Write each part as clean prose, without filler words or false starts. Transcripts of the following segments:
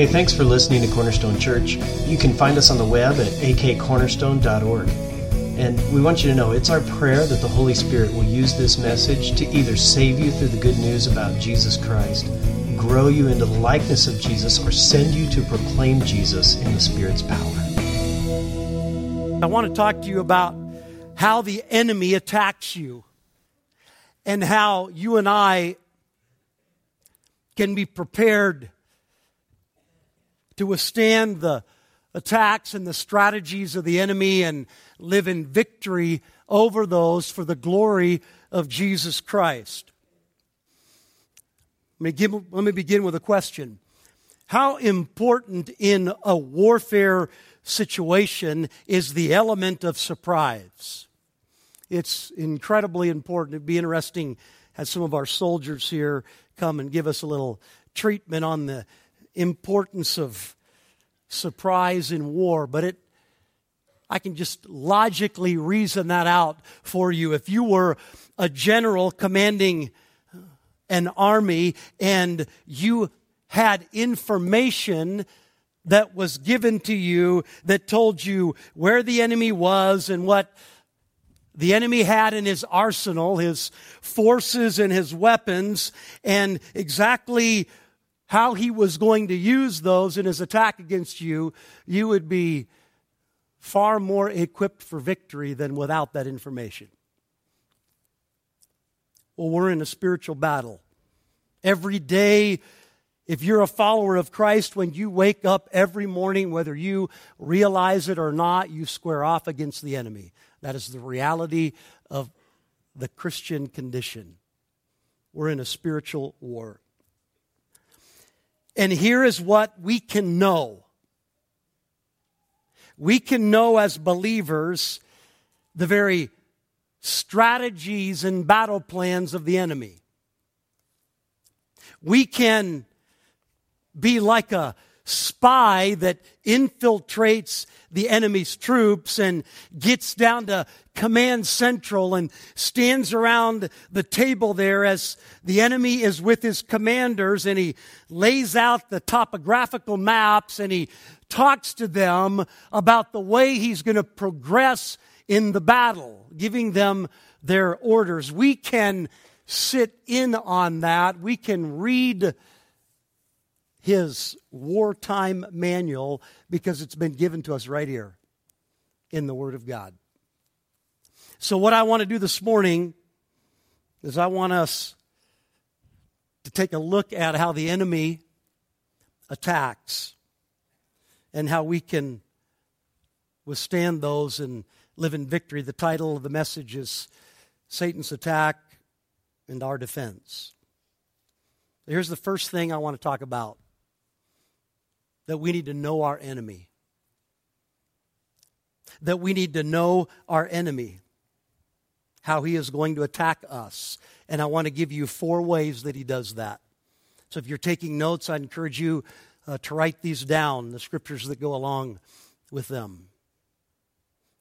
Hey, thanks for listening to Cornerstone Church. You can find us on the web at akcornerstone.org. And we want you to know it's our prayer that the Holy Spirit will use this message to either save you through the good news about Jesus Christ, grow you into the likeness of Jesus, or send you to proclaim Jesus in the Spirit's power. I want to talk to you about how the enemy attacks you and how you and I can be prepared to withstand the attacks and the strategies of the enemy and live in victory over those for the glory of Jesus Christ. Let me begin with a question. How important in a warfare situation is the element of surprise? It's incredibly important. It'd be interesting as some of our soldiers here come and give us a little treatment on the importance of surprise in war, but I can just logically reason that out for you. If you were a general commanding an army and you had information that was given to you that told you where the enemy was and what the enemy had in his arsenal, his forces and his weapons, and exactly how he was going to use those in his attack against you, you would be far more equipped for victory than without that information. Well, we're in a spiritual battle. Every day, if you're a follower of Christ, when you wake up every morning, whether you realize it or not, you square off against the enemy. That is the reality of the Christian condition. We're in a spiritual war. And here is what we can know. We can know as believers the very strategies and battle plans of the enemy. We can be like a spy that infiltrates the enemy's troops and gets down to command central and stands around the table there as the enemy is with his commanders, and he lays out the topographical maps and he talks to them about the way he's going to progress in the battle, giving them their orders. We can sit in on that. We can read his wartime manual because it's been given to us right here in the Word of God. So what I want to do this morning is I want us to take a look at how the enemy attacks and how we can withstand those and live in victory. The title of the message is Satan's Attack and Our Defense. Here's the first thing I want to talk about. That we need to know our enemy. That we need to know our enemy, how he is going to attack us. And I want to give you 4 ways that he does that. So if you're taking notes, I encourage you to write these down, the scriptures that go along with them.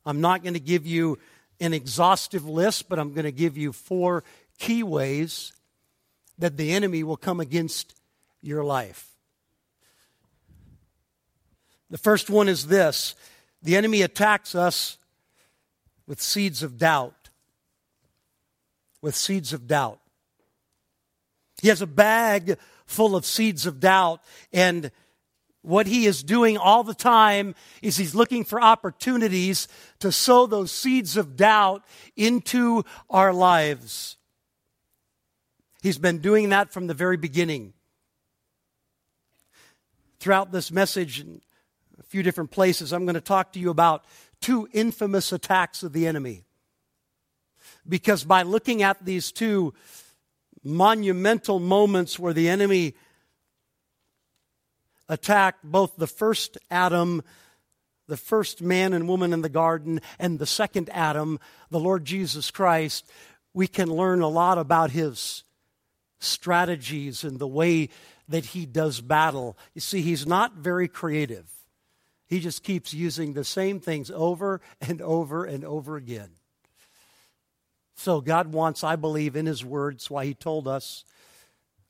I'm not going to give you an exhaustive list, but I'm going to give you 4 key ways that the enemy will come against your life. The first one is this. The enemy attacks us with seeds of doubt. With seeds of doubt. He has a bag full of seeds of doubt. And what he is doing all the time is he's looking for opportunities to sow those seeds of doubt into our lives. He's been doing that from the very beginning. Throughout this message, a few different places, I'm going to talk to you about 2 infamous attacks of the enemy. Because by looking at these 2 monumental moments where the enemy attacked both the first Adam, the first man and woman in the garden, and the second Adam, the Lord Jesus Christ, we can learn a lot about his strategies and the way that he does battle. You see, he's not very creative. He just keeps using the same things over and over and over again. So God wants, I believe, in his words, why he told us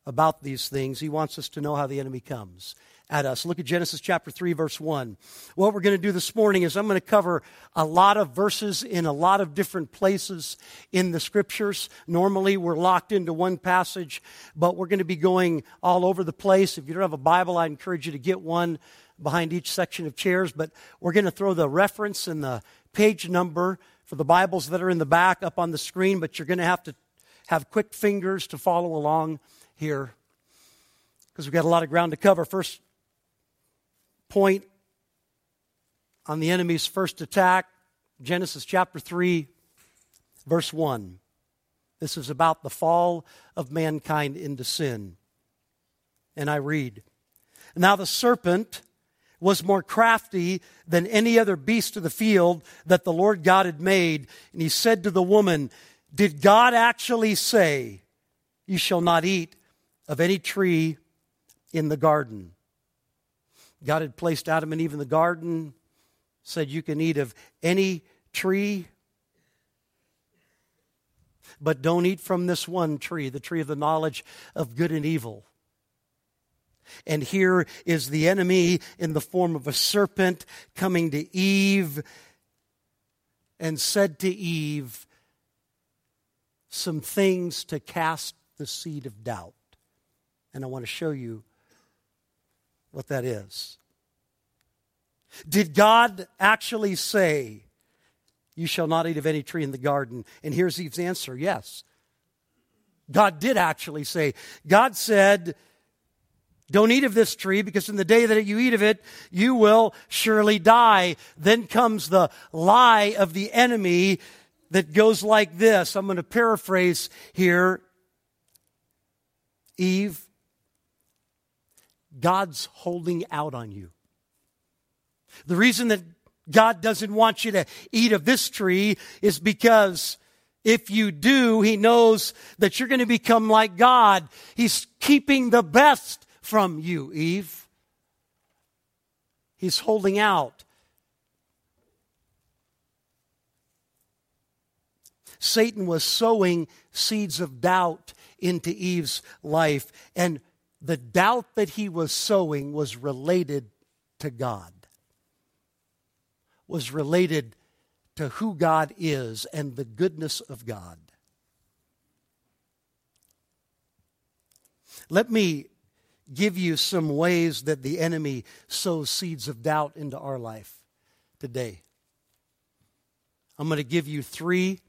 about these things. He wants us to know how the enemy comes at us. Look at Genesis chapter 3, verse 1. What we're going to do this morning is I'm going to cover a lot of verses in a lot of different places in the Scriptures. Normally, we're locked into one passage, but we're going to be going all over the place. If you don't have a Bible, I encourage you to get one behind each section of chairs, but we're going to throw the reference and the page number for the Bibles that are in the back up on the screen, but you're going to have quick fingers to follow along here because we've got a lot of ground to cover. First point on the enemy's first attack, Genesis chapter 3, verse 1. This is about the fall of mankind into sin. And I read, "Now the serpent was more crafty than any other beast of the field that the Lord God had made. And he said to the woman, 'Did God actually say, you shall not eat of any tree in the garden?'" God had placed Adam and Eve in the garden, said you can eat of any tree, but don't eat from this one tree, the tree of the knowledge of good and evil. And here is the enemy in the form of a serpent coming to Eve and said to Eve some things to cast the seed of doubt. And I want to show you what that is. "Did God actually say, you shall not eat of any tree in the garden?" And here's Eve's answer, yes. God did actually say. God said, "Don't eat of this tree, because in the day that you eat of it, you will surely die." Then comes the lie of the enemy that goes like this. I'm going to paraphrase here. "Eve, God's holding out on you. The reason that God doesn't want you to eat of this tree is because if you do, he knows that you're going to become like God. He's keeping the best from you, Eve. He's holding out." Satan was sowing seeds of doubt into Eve's life, and the doubt that he was sowing was related to God, was related to who God is and the goodness of God. Let me give you some ways that the enemy sows seeds of doubt into our life today. I'm going to give you three.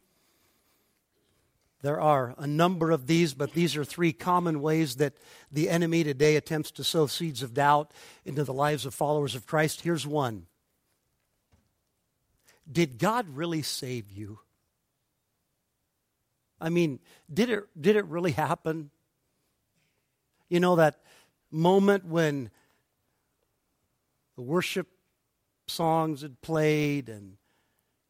There are a number of these, but these are three common ways that the enemy today attempts to sow seeds of doubt into the lives of followers of Christ. Here's one. Did God really save you? I mean, did it really happen? You know, that moment when the worship songs had played, and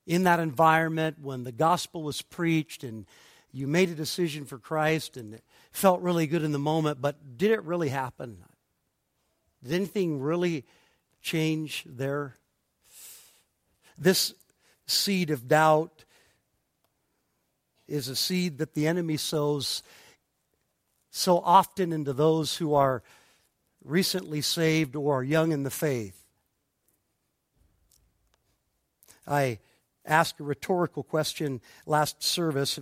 in that environment when the gospel was preached and you made a decision for Christ and it felt really good in the moment, but did it really happen? Did anything really change there? This seed of doubt is a seed that the enemy sows so often into those who are recently saved or are young in the faith. I asked a rhetorical question last service,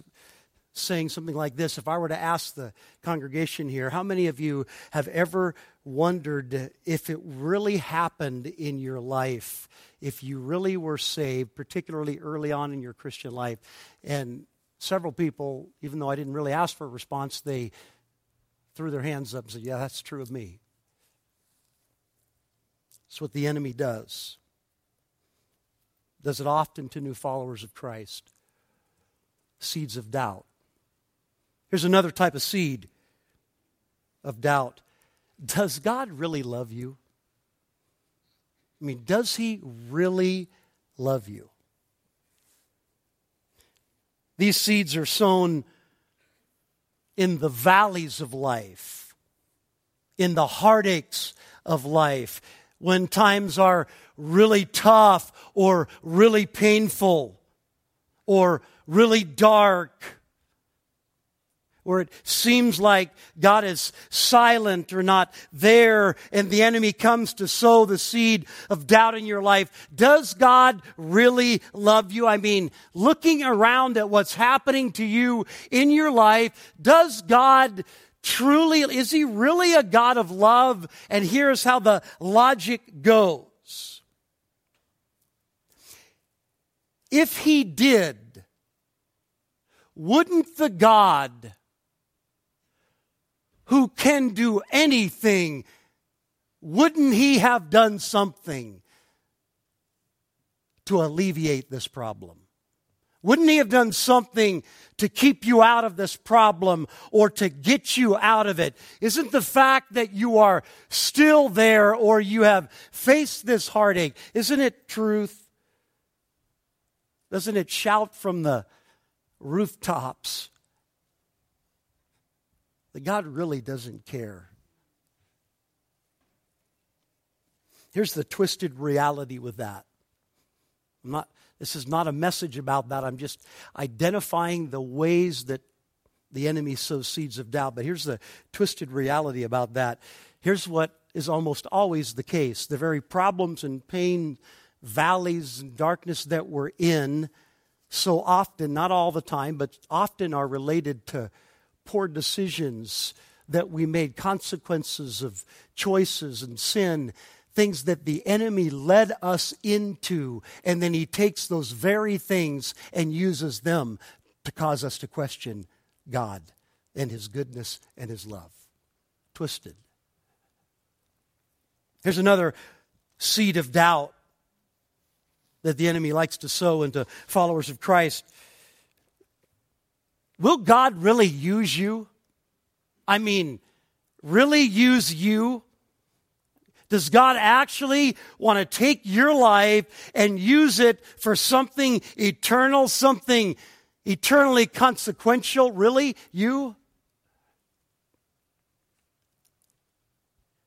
saying something like this. If I were to ask the congregation here, how many of you have ever wondered if it really happened in your life, if you really were saved, particularly early on in your Christian life? And several people, even though I didn't really ask for a response, they threw their hands up and said, "Yeah, that's true of me." That's what the enemy does. Does it often to new followers of Christ. Seeds of doubt. Here's another type of seed of doubt. Does God really love you? I mean, does he really love you? These seeds are sown in the valleys of life, in the heartaches of life, when times are really tough or really painful or really dark, where it seems like God is silent or not there, and the enemy comes to sow the seed of doubt in your life. Does God really love you? I mean, looking around at what's happening to you in your life, does God truly, is he really a God of love? And here's how the logic goes. If he did, wouldn't the God who can do anything, wouldn't he have done something to alleviate this problem? Wouldn't he have done something to keep you out of this problem or to get you out of it? Isn't the fact that you are still there or you have faced this heartache, isn't it truth? Doesn't it shout from the rooftops that God really doesn't care? Here's the twisted reality with that. This is not a message about that. I'm just identifying the ways that the enemy sows seeds of doubt. But here's the twisted reality about that. Here's what is almost always the case. The very problems and pain, valleys and darkness that we're in so often, not all the time, but often are related to poor decisions that we made, consequences of choices and sin, things that the enemy led us into, and then he takes those very things and uses them to cause us to question God and his goodness and his love. Twisted. Here's another seed of doubt that the enemy likes to sow into followers of Christ. Will God really use you? I mean, really use you? Does God actually want to take your life and use it for something eternal, something eternally consequential? Really, you?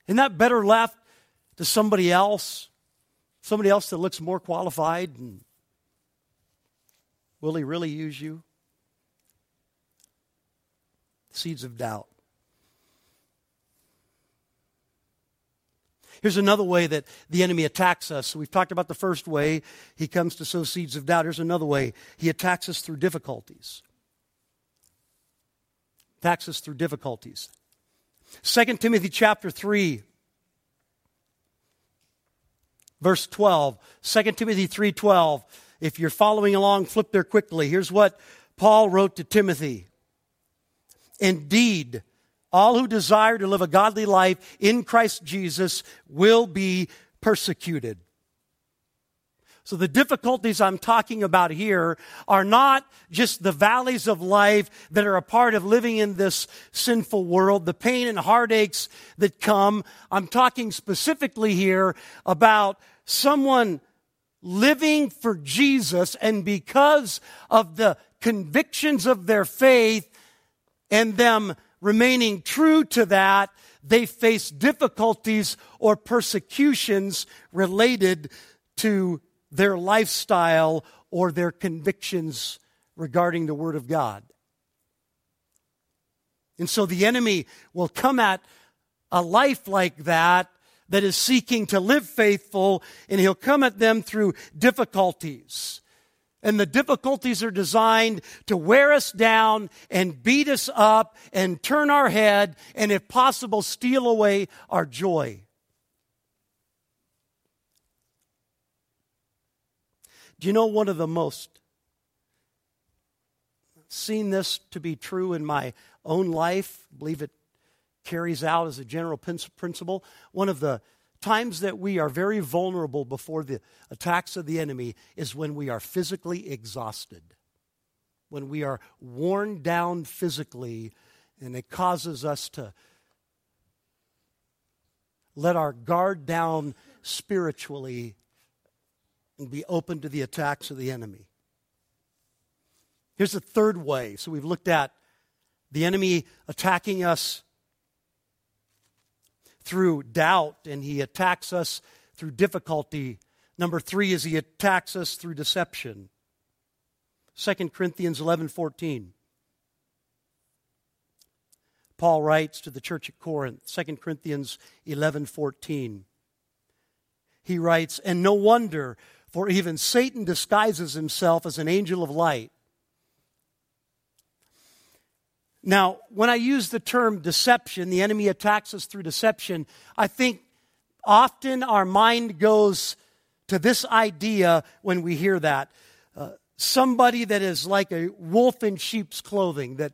Isn't that better left to somebody else that looks more qualified? And will he really use you? Seeds of doubt. Here's another way that the enemy attacks us. So we've talked about the first way he comes to sow seeds of doubt. Here's another way he attacks us through difficulties. Attacks us through difficulties. 2 Timothy chapter 3, verse 12. 2 Timothy 3:12. If you're following along, flip there quickly. Here's what Paul wrote to Timothy. Indeed, all who desire to live a godly life in Christ Jesus will be persecuted. So the difficulties I'm talking about here are not just the valleys of life that are a part of living in this sinful world, the pain and heartaches that come. I'm talking specifically here about someone living for Jesus, and because of the convictions of their faith and them remaining true to that, they face difficulties or persecutions related to their lifestyle or their convictions regarding the Word of God. And so the enemy will come at a life like that that is seeking to live faithful, and he'll come at them through difficulties. And the difficulties are designed to wear us down and beat us up and turn our head and, if possible, steal away our joy. Do you know one of the most, I've seen this to be true in my own life, I believe it carries out as a general principle, one of the times that we are very vulnerable before the attacks of the enemy is when we are physically exhausted, when we are worn down physically, and it causes us to let our guard down spiritually and be open to the attacks of the enemy. Here's the third way. So we've looked at the enemy attacking us through doubt, and he attacks us through difficulty. Number three is he attacks us through deception. 2 Corinthians 11:14. Paul writes to the church at Corinth, 2 Corinthians 11:14. He writes, "And no wonder, for even Satan disguises himself as an angel of light." Now, when I use the term deception, the enemy attacks us through deception, I think often our mind goes to this idea when we hear that. Somebody that is like a wolf in sheep's clothing, that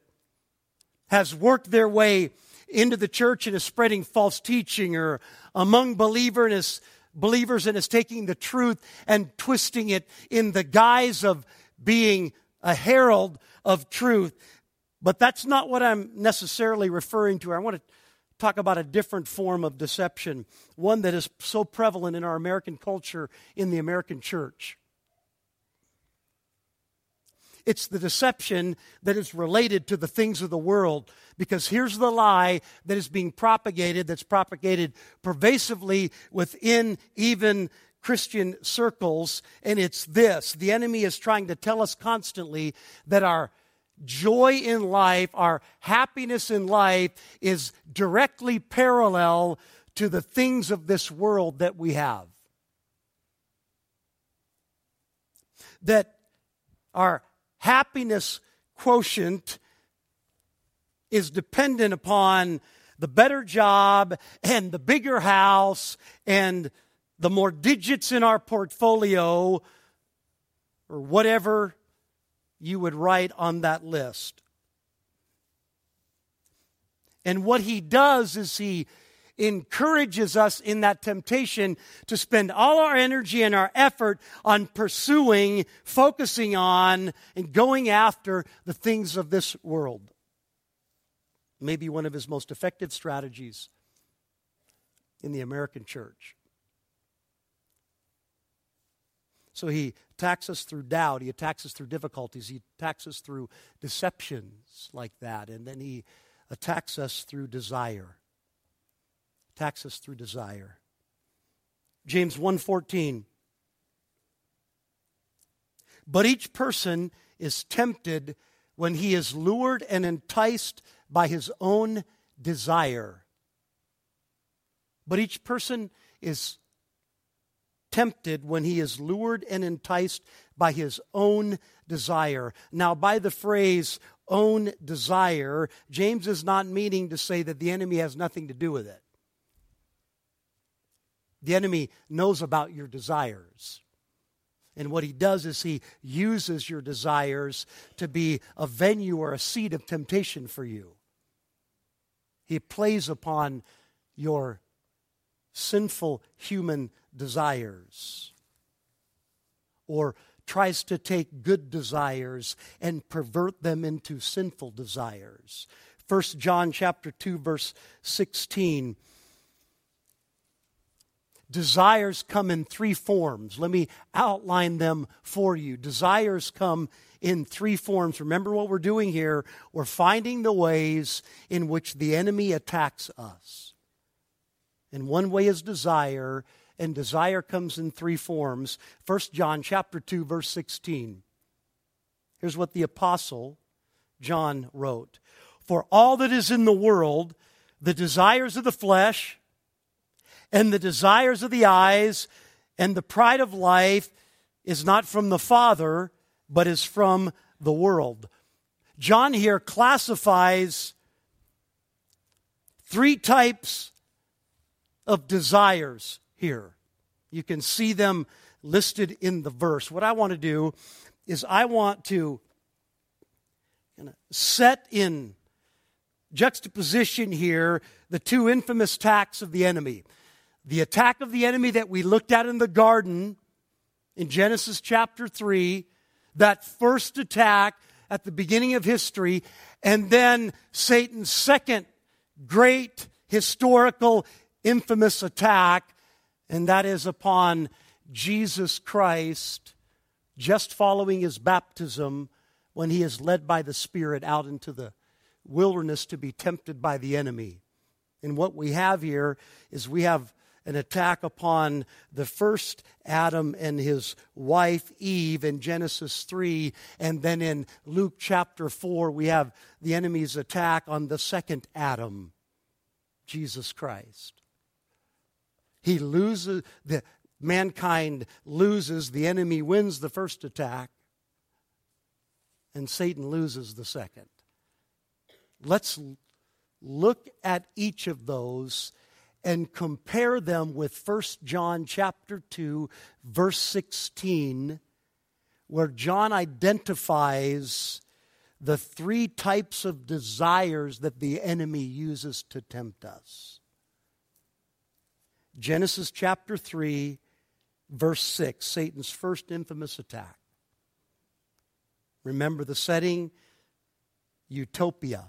has worked their way into the church and is spreading false teaching, or among believers and is taking the truth and twisting it in the guise of being a herald of truth. But that's not what I'm necessarily referring to. I want to talk about a different form of deception, one that is so prevalent in our American culture, in the American church. It's the deception that is related to the things of the world, because here's the lie that is being propagated, that's propagated pervasively within even Christian circles, and it's this. The enemy is trying to tell us constantly that our joy in life, our happiness in life, is directly parallel to the things of this world that we have. That our happiness quotient is dependent upon the better job and the bigger house and the more digits in our portfolio, or whatever you would write on that list. And what he does is he encourages us in that temptation to spend all our energy and our effort on pursuing, focusing on, and going after the things of this world. Maybe one of his most effective strategies in the American church. So he attacks us through doubt. He attacks us through difficulties. He attacks us through deceptions like that. And then he attacks us through desire. Attacks us through desire. James 1:14. But each person is tempted when he is lured and enticed by his own desire. But each person is tempted when he is lured and enticed by his own desire. Now, by the phrase "own desire," James is not meaning to say that the enemy has nothing to do with it. The enemy knows about your desires. And what he does is he uses your desires to be a venue or a seat of temptation for you. He plays upon your sinful human desires, or tries to take good desires and pervert them into sinful desires. 1 John chapter 2, verse 16. Desires come in three forms. Let me outline them for you. Desires come in three forms. Remember what we're doing here. We're finding the ways in which the enemy attacks us. And one way is desire, and desire comes in three forms. 1 John chapter 2, verse 16. Here's what the apostle John wrote. For all that is in the world, the desires of the flesh, and the desires of the eyes, and the pride of life, is not from the Father, but is from the world. John here classifies three types of desires here. You can see them listed in the verse. What I want to do is I want to set in juxtaposition here the two infamous attacks of the enemy. The attack of the enemy that we looked at in the garden in Genesis chapter 3, that first attack at the beginning of history, and then Satan's second great historical infamous attack, and that is upon Jesus Christ just following his baptism when he is led by the Spirit out into the wilderness to be tempted by the enemy. And what we have here is we have an attack upon the first Adam and his wife Eve in Genesis 3. And then in Luke chapter 4, we have the enemy's attack on the second Adam, Jesus Christ. He loses, the mankind loses, the enemy wins the first attack, and Satan loses the second. Let's look at each of those and compare them with 1 John chapter 2, verse 16, where John identifies the three types of desires that the enemy uses to tempt us. Genesis chapter 3, verse 6, Satan's first infamous attack. Remember the setting? Utopia,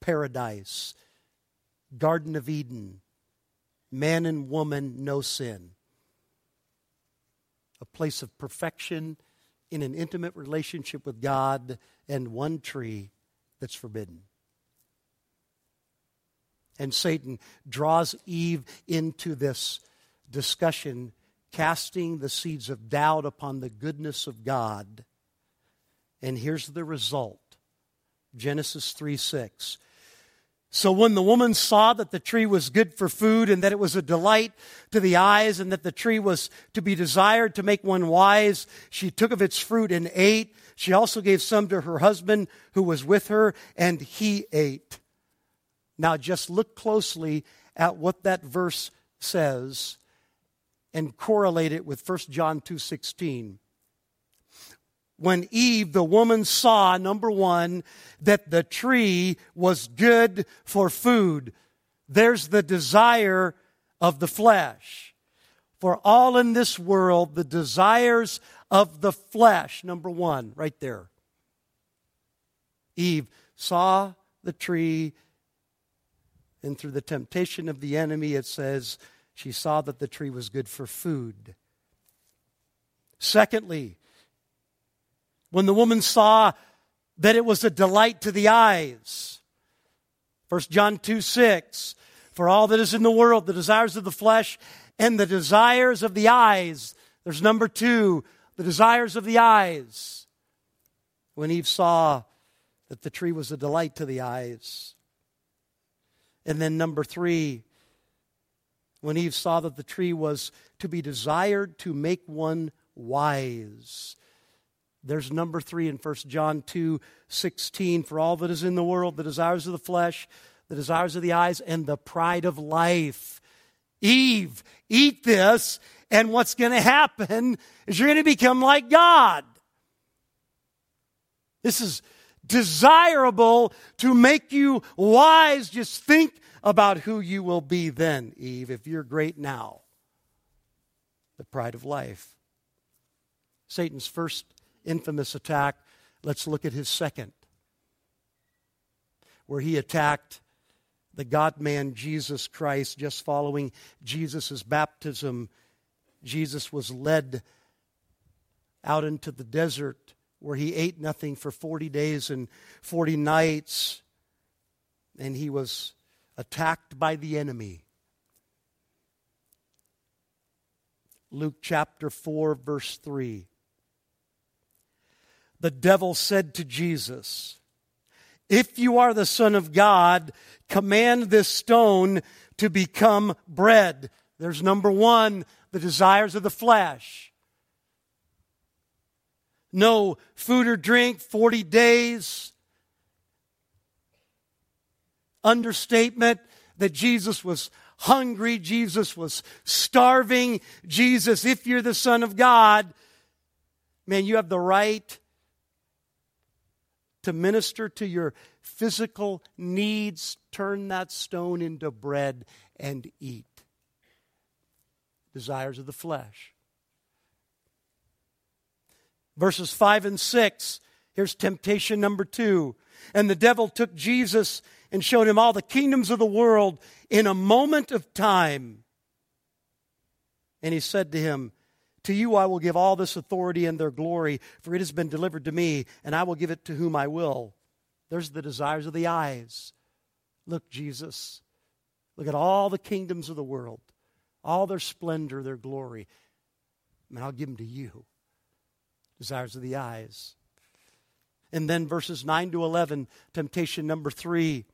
paradise, Garden of Eden, man and woman, no sin. A place of perfection in an intimate relationship with God and one tree that's forbidden. And Satan draws Eve into this discussion, casting the seeds of doubt upon the goodness of God. And here's the result. Genesis 3:6. So when the woman saw that the tree was good for food and that it was a delight to the eyes and that the tree was to be desired to make one wise, she took of its fruit and ate. She also gave some to her husband who was with her, and he ate. Now just look closely at what that verse says and correlate it with 1 John 2:16. When Eve, the woman, saw, number one, that the tree was good for food. There's the desire of the flesh. For all in this world, the desires of the flesh, number one, right there. Eve saw the tree, and through the temptation of the enemy, it says, she saw that the tree was good for food. Secondly, when the woman saw that it was a delight to the eyes. 1 John 2:6, for all that is in the world, the desires of the flesh and the desires of the eyes. There's number two, the desires of the eyes. When Eve saw that the tree was a delight to the eyes. And then number three, when Eve saw that the tree was to be desired to make one wise. There's number three in 1 John 2:16. For all that is in the world, the desires of the flesh, the desires of the eyes, and the pride of life. Eve, eat this, and what's going to happen is you're going to become like God. This is desirable to make you wise. Just think about who you will be then, Eve, if you're great now. The pride of life. Satan's first infamous attack. Let's look at his second, where he attacked the God-man Jesus Christ. Just following Jesus' baptism, Jesus was led out into the desert where he ate nothing for 40 days and 40 nights, and he was attacked by the enemy. Luke chapter 4, verse 3. The devil said to Jesus, "If you are the Son of God, command this stone to become bread." There's number one, the desires of the flesh. No food or drink, 40 days. Understatement that Jesus was hungry, Jesus was starving. Jesus, if you're the Son of God, man, you have the right to minister to your physical needs. Turn that stone into bread and eat. Desires of the flesh. Verses 5 and 6. Here's temptation number 2. And the devil took Jesus and showed him all the kingdoms of the world in a moment of time. And he said to him, "To you I will give all this authority and their glory, for it has been delivered to me, and I will give it to whom I will." There's the desires of the eyes. Look, Jesus, look at all the kingdoms of the world. all their splendor, their glory, and I'll give them to you. Desires of the eyes. And then verses 9 to 11, temptation number 3.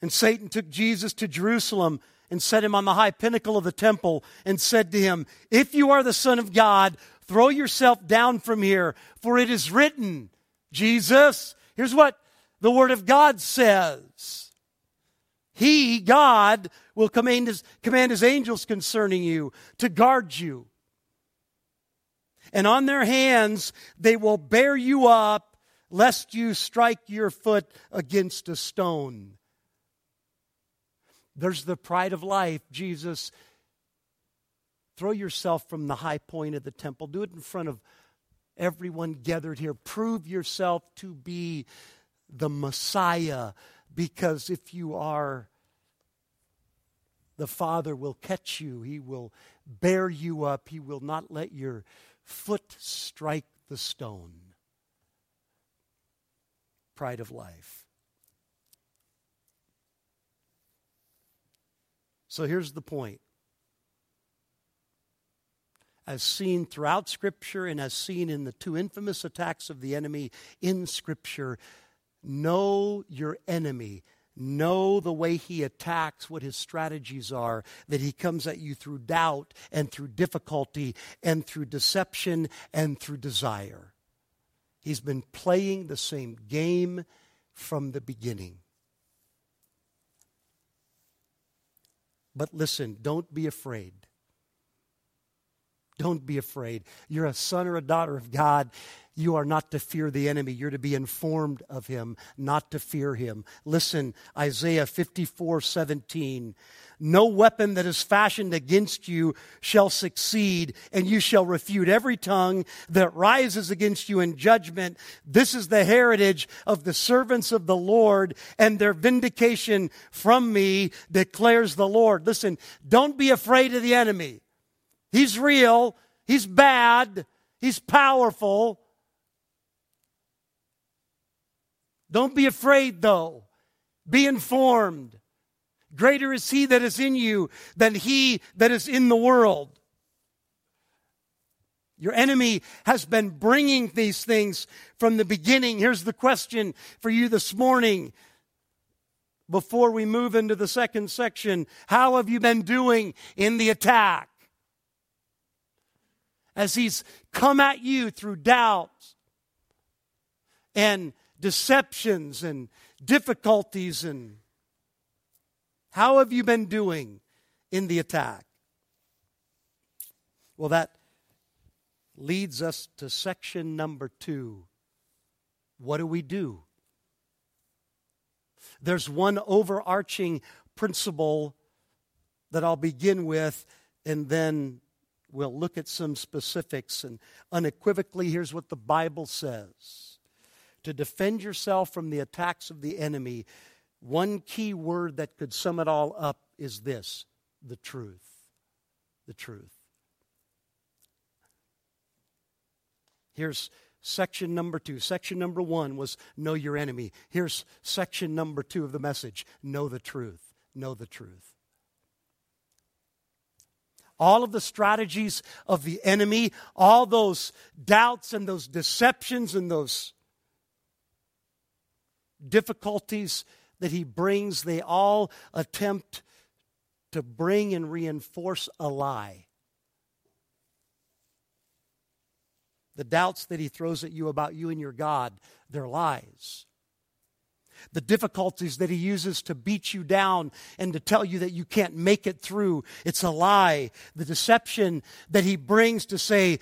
And Satan took Jesus to Jerusalem and set him on the high pinnacle of the temple and said to him, "If you are the Son of God, throw yourself down from here, for it is written," Jesus, here's what the Word of God says, "He, God, will command his angels concerning you to guard you. And on their hands they will bear you up, lest you strike your foot against a stone." There's the pride of life. Jesus, throw yourself from the high point of the temple. Do it in front of everyone gathered here. Prove yourself to be the Messiah, because if you are, the Father will catch you. He will bear you up. He will not let your foot strike the stone. Pride of life. So here's the point. As seen throughout Scripture and as seen in the two infamous attacks of the enemy in Scripture, know your enemy. Know the way he attacks, what his strategies are, that he comes at you through doubt and through difficulty and through deception and through desire. He's been playing the same game from the beginning. But listen, don't be afraid. Don't be afraid. You're a son or a daughter of God. You are not to fear the enemy. You're to be informed of him, not to fear him. Listen, Isaiah 54:17. "No weapon that is fashioned against you shall succeed, and you shall refute every tongue that rises against you in judgment. This is the heritage of the servants of the Lord, and their vindication from me, declares the Lord." Listen, don't be afraid of the enemy. He's real, he's bad, he's powerful. Don't be afraid, though. Be informed. Greater is he that is in you than he that is in the world. Your enemy has been bringing these things from the beginning. Here's the question for you this morning, before we move into the second section. How have you been doing in the attack? As he's come at you through doubts and deceptions and difficulties, and how have you been doing in the attack? Well, that leads us to section number 2. What do we do? There's one overarching principle that I'll begin with, and then we'll look at some specifics. And unequivocally, here's what the Bible says. To defend yourself from the attacks of the enemy, one key word that could sum it all up is this: the truth. The truth. Here's section number 2. Section number 1 was know your enemy. Here's section number 2 of the message: know the truth. Know the truth. All of the strategies of the enemy, all those doubts and those deceptions and those difficulties that he brings, they all attempt to bring and reinforce a lie. The doubts that he throws at you about you and your God, they're lies. The difficulties that he uses to beat you down and to tell you that you can't make it through, it's a lie. The deception that he brings to say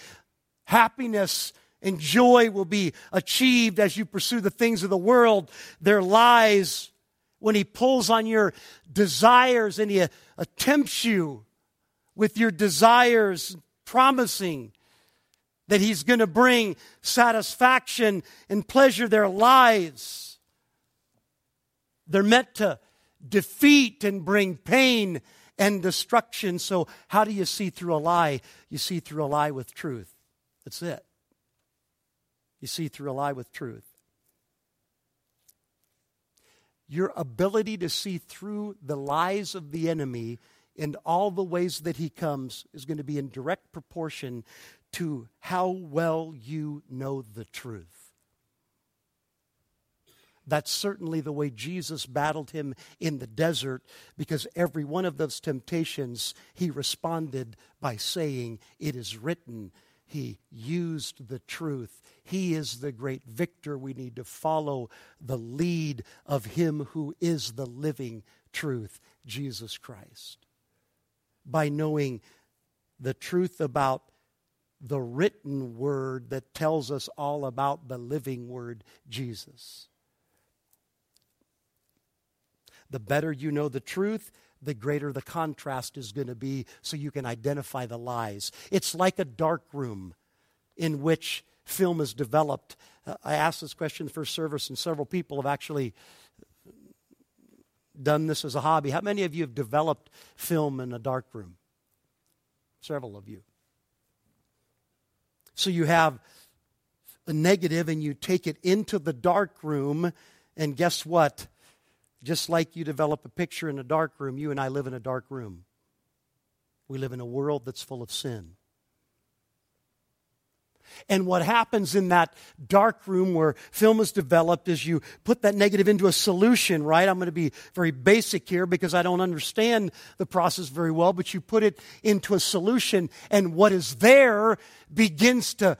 happiness and joy will be achieved as you pursue the things of the world, they're lies. When he pulls on your desires and he attempts you with your desires, promising that he's going to bring satisfaction and pleasure, they're lies. They're meant to defeat and bring pain and destruction. So how do you see through a lie? You see through a lie with truth. That's it. You see through a lie with truth. your ability to see through the lies of the enemy in all the ways that he comes is going to be in direct proportion to how well you know the truth. That's certainly the way Jesus battled him in the desert, because every one of those temptations he responded by saying, "It is written." He used the truth. He is the great victor. We need to follow the lead of him who is the living truth, Jesus Christ. By knowing the truth about the written word that tells us all about the living word, Jesus. The better you know the truth, the greater the contrast is going to be, so you can identify the lies. It's like a dark room in which film is developed. I asked this question for service, and several people have actually done this as a hobby. How many of you have developed film in a dark room? Several of you. So you have a negative, and you take it into the dark room, and guess what? Just like you develop a picture in a dark room, you and I live in a dark room. We live in a world that's full of sin. And what happens in that dark room where film is developed is you put that negative into a solution, right? I'm going to be very basic here because I don't understand the process very well, but you put it into a solution, and what is there begins to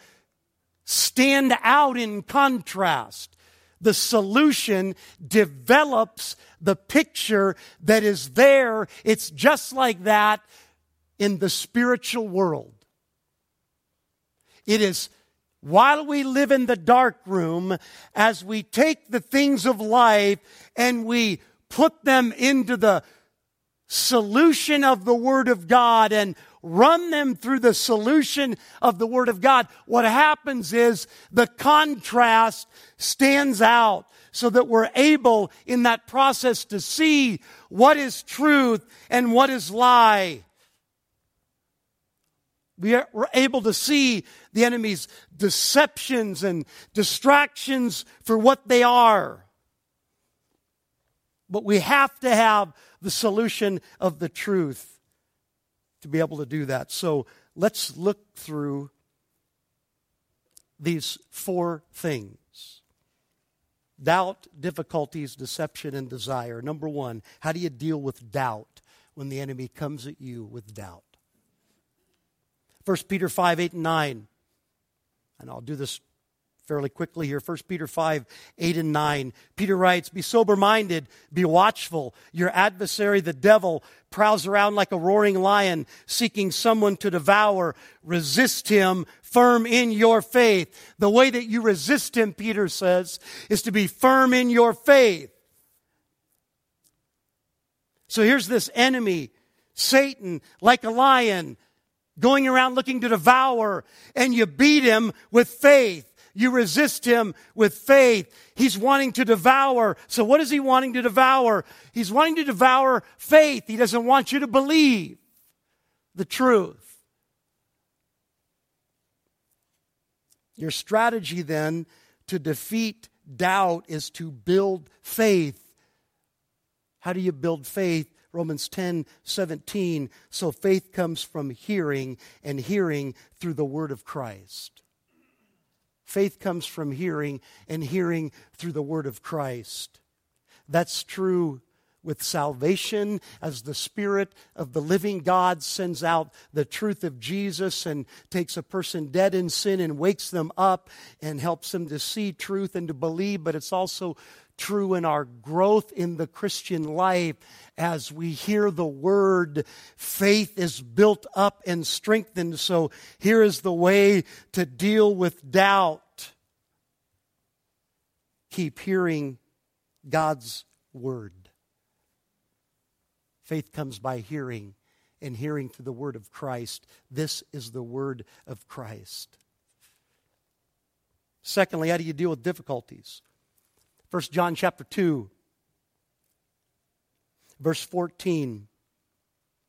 stand out in contrast. The solution develops the picture that is there. It's just like that in the spiritual world. It is while we live in the dark room, as we take the things of life and we put them into the solution of the Word of God and run them through the solution of the Word of God, what happens is the contrast stands out, so that we're able in that process to see what is truth and what is lie. We're able to see the enemy's deceptions and distractions for what they are. But we have to have the solution of the truth to be able to do that. So let's look through these four things: doubt, difficulties, deception, and desire. Number one, how do you deal with doubt when the enemy comes at you with doubt? 1 Peter 5, 8, and 9. And I'll do this fairly quickly here. 1 Peter 5, 8, and 9. Peter writes, "Be sober-minded, be watchful. Your adversary, the devil, prowls around like a roaring lion, seeking someone to devour. Resist him, firm in your faith." The way that you resist him, Peter says, is to be firm in your faith. So here's this enemy, Satan, like a lion, going around looking to devour, and you beat him with faith. You resist him with faith. He's wanting to devour. So what is he wanting to devour? He's wanting to devour faith. He doesn't want you to believe the truth. Your strategy then to defeat doubt is to build faith. How do you build faith? Romans 10, 17. So faith comes from hearing, and hearing through the word of Christ. Faith comes from hearing, and hearing through the word of Christ. That's true with salvation, as the Spirit of the living God sends out the truth of Jesus and takes a person dead in sin and wakes them up and helps them to see truth and to believe. But it's also true in our growth in the Christian life. As we hear the word, faith is built up and strengthened. So here is the way to deal with doubt. Keep hearing God's word. Faith comes by hearing, and hearing through the word of Christ. This is the word of Christ. Secondly, how do you deal with difficulties? 1 John chapter 2, verse 14.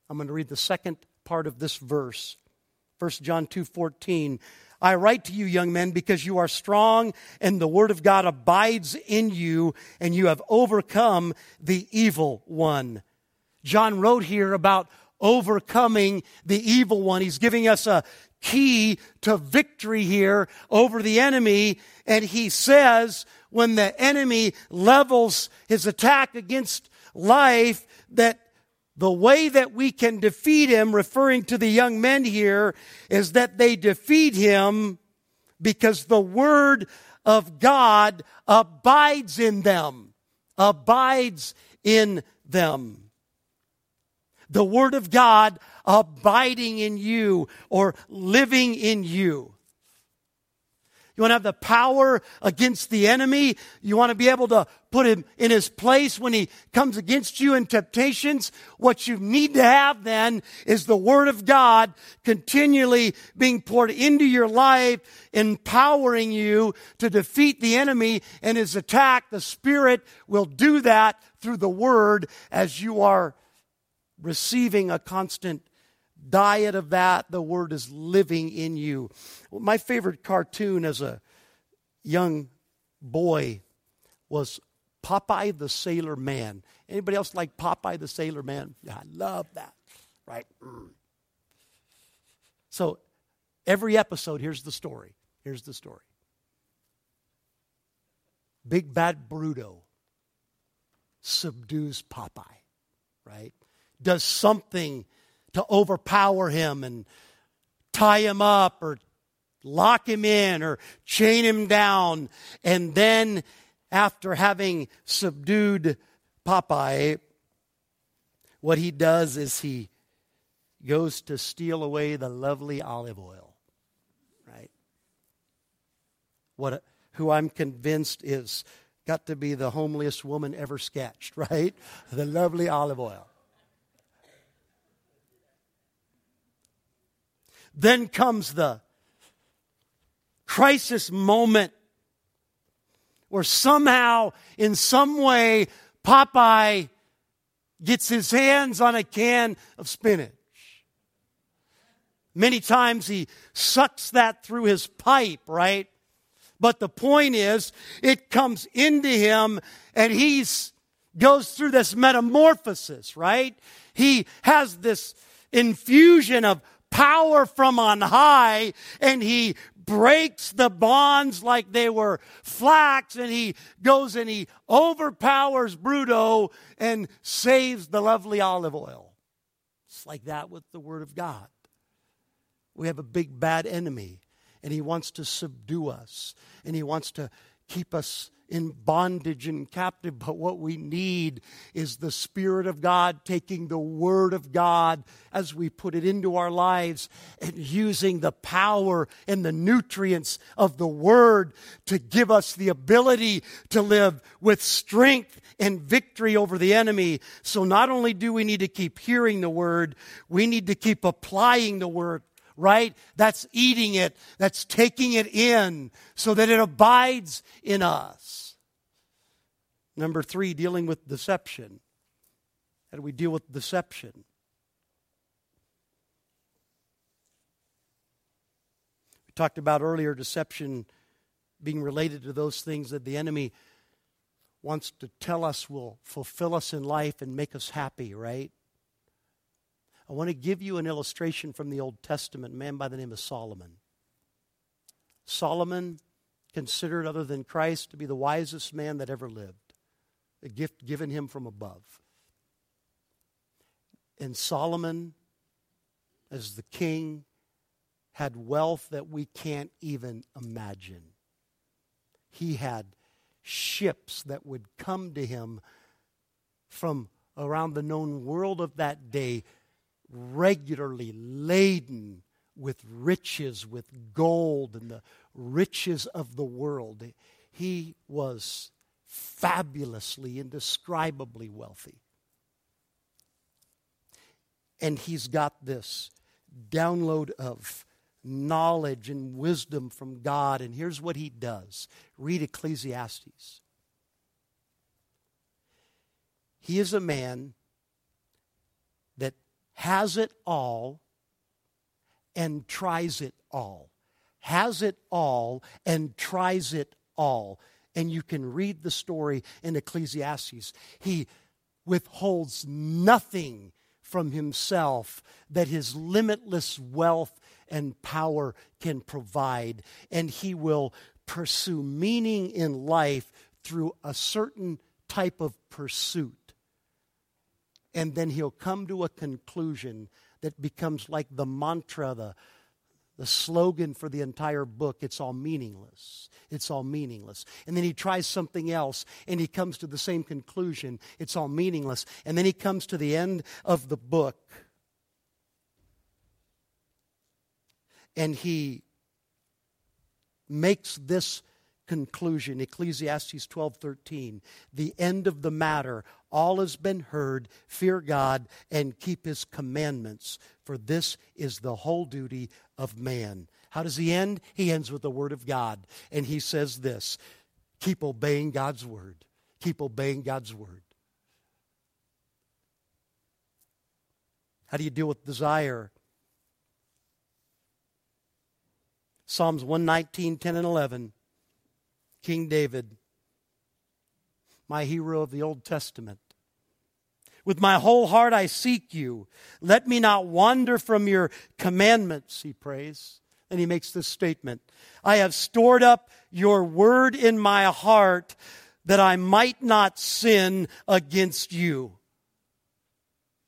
I'm going to read the second part of this verse. 1 John 2:14. I write to you, young men, because you are strong and the word of God abides in you and you have overcome the evil one. John wrote here about overcoming the evil one. He's giving us a key to victory here over the enemy. And he says when the enemy levels his attack against life, that the way that we can defeat him, referring to the young men here, is that they defeat him because the word of God abides in them. Abides in them. The word of God abiding in you or living in you. You want to have the power against the enemy. You want to be able to put him in his place when he comes against you in temptations. What you need to have then is the word of God continually being poured into your life, empowering you to defeat the enemy and his attack. The Spirit will do that through the word as you are receiving a constant diet of that. The word is living in you. My favorite cartoon as a young boy was Popeye the Sailor Man. Anybody else like Popeye the Sailor Man? Yeah, I love that, right? So every episode, here's the story. Here's the story. Big bad Bruto subdues Popeye, right? Does something to overpower him and tie him up or lock him in or chain him down. And then after having subdued Popeye, what he does is he goes to steal away the lovely Olive Oyl, right? Who I'm convinced is got to be the homeliest woman ever sketched, right? The lovely Olive Oyl. Then comes the crisis moment where somehow, in some way, Popeye gets his hands on a can of spinach. Many times he sucks that through his pipe, right? But the point is, it comes into him and he goes through this metamorphosis, right? He has this infusion of power from on high, and he breaks the bonds like they were flax, and he goes and he overpowers Bruto and saves the lovely Olive Oyl. It's like that with the word of God. We have a big bad enemy, and he wants to subdue us, and he wants to keep us in bondage and captive, but what we need is the Spirit of God taking the Word of God as we put it into our lives and using the power and the nutrients of the Word to give us the ability to live with strength and victory over the enemy. So not only do we need to keep hearing the Word, we need to keep applying the Word. Right? That's eating it. That's taking it in so that it abides in us. Number 3, dealing with deception. How do we deal with deception? We talked about earlier deception being related to those things that the enemy wants to tell us will fulfill us in life and make us happy, right? I want to give you an illustration from the Old Testament, a man by the name of Solomon. Solomon, considered other than Christ to be the wisest man that ever lived, a gift given him from above. And Solomon, as the king, had wealth that we can't even imagine. He had ships that would come to him from around the known world of that day, regularly laden with riches, with gold and the riches of the world. He was fabulously, indescribably wealthy. And he's got this download of knowledge and wisdom from God. And here's what he does. Read Ecclesiastes. He is a man that has it all and tries it all. has it all and tries it all. And you can read the story in Ecclesiastes. He withholds nothing from himself that his limitless wealth and power can provide. And he will pursue meaning in life through a certain type of pursuit. And then he'll come to a conclusion that becomes like the mantra, the slogan for the entire book. It's all meaningless. It's all meaningless. And then he tries something else, and he comes to the same conclusion. It's all meaningless. And then he comes to the end of the book, and he makes this conclusion, Ecclesiastes 12:13, the end of the matter, all has been heard, fear God, and keep his commandments, for this is the whole duty of man. How does he end? He ends with the word of God, and he says this, keep obeying God's word. Keep obeying God's word. How do you deal with desire? Psalms 119, 10 and 11. King David, my hero of the Old Testament. With my whole heart I seek you. Let me not wander from your commandments, he prays. And he makes this statement. I have stored up your word in my heart that I might not sin against you.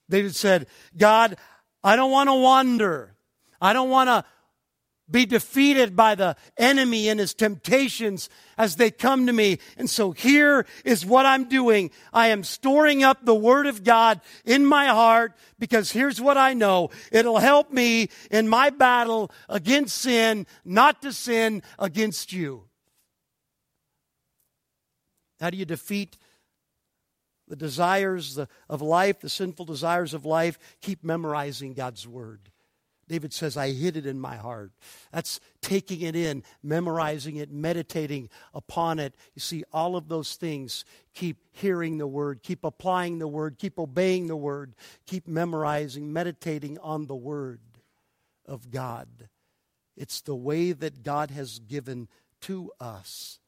David said, God, I don't want to wander. I don't want to be defeated by the enemy and his temptations as they come to me. And so here is what I'm doing. I am storing up the Word of God in my heart because here's what I know. It'll help me in my battle against sin, not to sin against you. How do you defeat the desires of life, the sinful desires of life? Keep memorizing God's Word. David says, I hid it in my heart. That's taking it in, memorizing it, meditating upon it. You see, all of those things, keep hearing the word, keep applying the word, keep obeying the word, keep memorizing, meditating on the word of God. It's the way that God has given to us.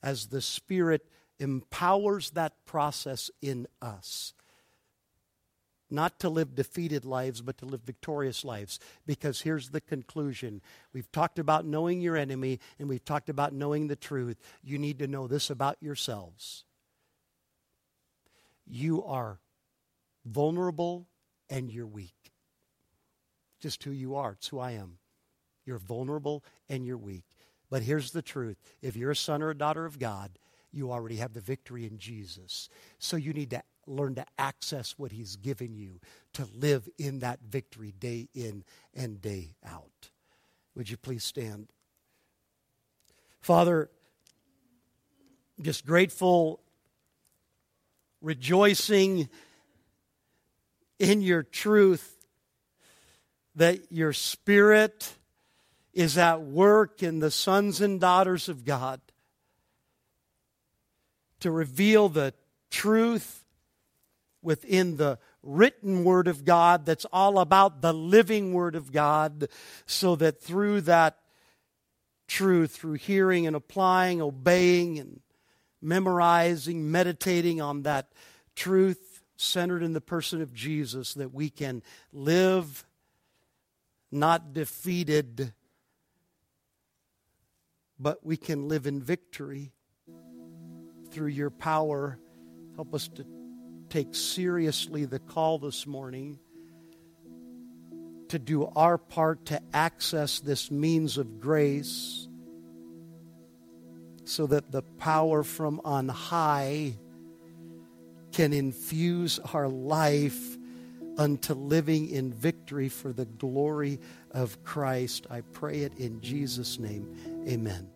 As the Spirit empowers that process in us. Not to live defeated lives, but to live victorious lives. Because here's the conclusion. We've talked about knowing your enemy, and we've talked about knowing the truth. You need to know this about yourselves. You are vulnerable and you're weak. Just who you are. It's who I am. You're vulnerable and you're weak. But here's the truth. If you're a son or a daughter of God, you already have the victory in Jesus. So you need to learn to access what he's given you, to live in that victory day in and day out. Would you please stand? Father, just grateful, rejoicing in your truth that your Spirit is at work in the sons and daughters of God to reveal the truth within the written Word of God that's all about the living Word of God, so that through that truth, through hearing and applying, obeying and memorizing, meditating on that truth centered in the person of Jesus, that we can live not defeated, but we can live in victory through your power. Help us to take seriously the call this morning to do our part to access this means of grace so that the power from on high can infuse our life unto living in victory for the glory of Christ. I pray it in Jesus' name. Amen.